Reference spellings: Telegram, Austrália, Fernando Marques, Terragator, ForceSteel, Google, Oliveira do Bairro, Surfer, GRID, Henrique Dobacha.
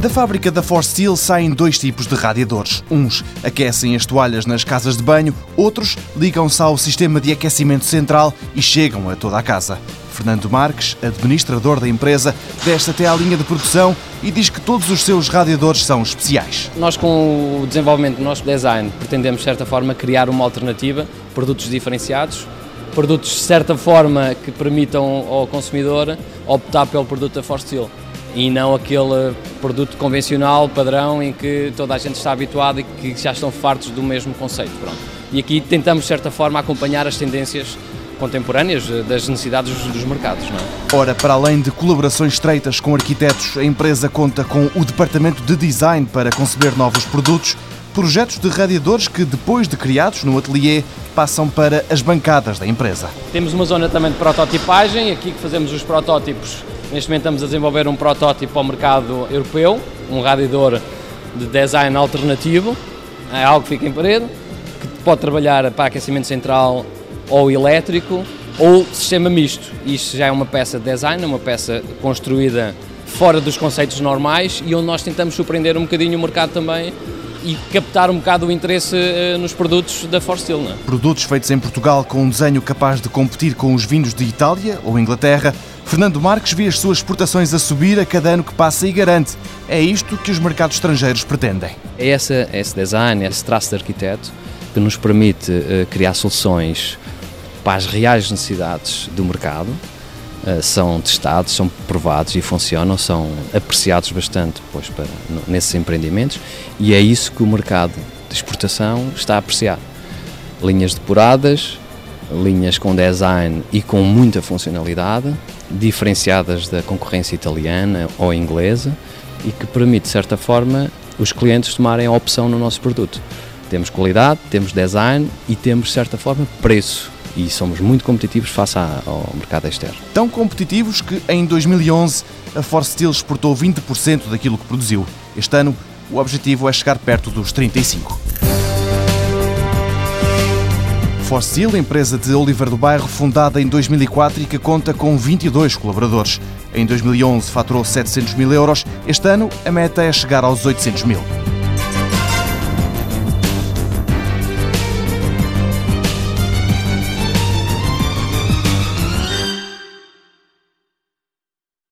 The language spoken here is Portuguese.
Da fábrica da ForceSteel saem dois tipos de radiadores. Uns aquecem as toalhas nas casas de banho, outros ligam-se ao sistema de aquecimento central e chegam a toda a casa. Fernando Marques, administrador da empresa, desce até à linha de produção e diz que todos os seus radiadores são especiais. Nós, com o desenvolvimento do nosso design, pretendemos, de certa forma, criar uma alternativa, produtos diferenciados, produtos, de certa forma, que permitam ao consumidor optar pelo produto da ForceSteel. E não aquele produto convencional, padrão, em que toda a gente está habituada e que já estão fartos do mesmo conceito. Pronto. E aqui tentamos, de certa forma, acompanhar as tendências contemporâneas das necessidades dos mercados, não é? Ora, para além de colaborações estreitas com arquitetos, a empresa conta com o departamento de design para conceber novos produtos, projetos de radiadores que, depois de criados no ateliê, passam para as bancadas da empresa. Temos uma zona também de prototipagem, aqui que fazemos os protótipos. Neste momento estamos a desenvolver um protótipo ao mercado europeu, um radiador de design alternativo, é algo que fica em parede, que pode trabalhar para aquecimento central ou elétrico ou sistema misto. Isto já é uma peça de design, uma peça construída fora dos conceitos normais e onde nós tentamos surpreender um bocadinho o mercado também e captar um bocado o interesse nos produtos da ForceSteel. Produtos feitos em Portugal com um desenho capaz de competir com os vindos de Itália ou Inglaterra, Fernando Marques vê as suas exportações a subir a cada ano que passa e garante. É isto que os mercados estrangeiros pretendem. É esse design, esse traço de arquiteto que nos permite criar soluções para as reais necessidades do mercado. São testados, são provados e funcionam, são apreciados bastante pois, nesses empreendimentos e é isso que o mercado de exportação está a apreciar. Linhas depuradas, linhas com design e com muita funcionalidade, diferenciadas da concorrência italiana ou inglesa e que permite, de certa forma, os clientes tomarem a opção no nosso produto. Temos qualidade, temos design e temos, de certa forma, preço. E somos muito competitivos face ao mercado externo. Tão competitivos que, em 2011, a ForceSteel exportou 20% daquilo que produziu. Este ano, o objetivo é chegar perto dos 35%. ForceSteel, empresa de Oliveira do Bairro, fundada em 2004 e que conta com 22 colaboradores. Em 2011, faturou 700 mil euros. Este ano, a meta é chegar aos 800 mil.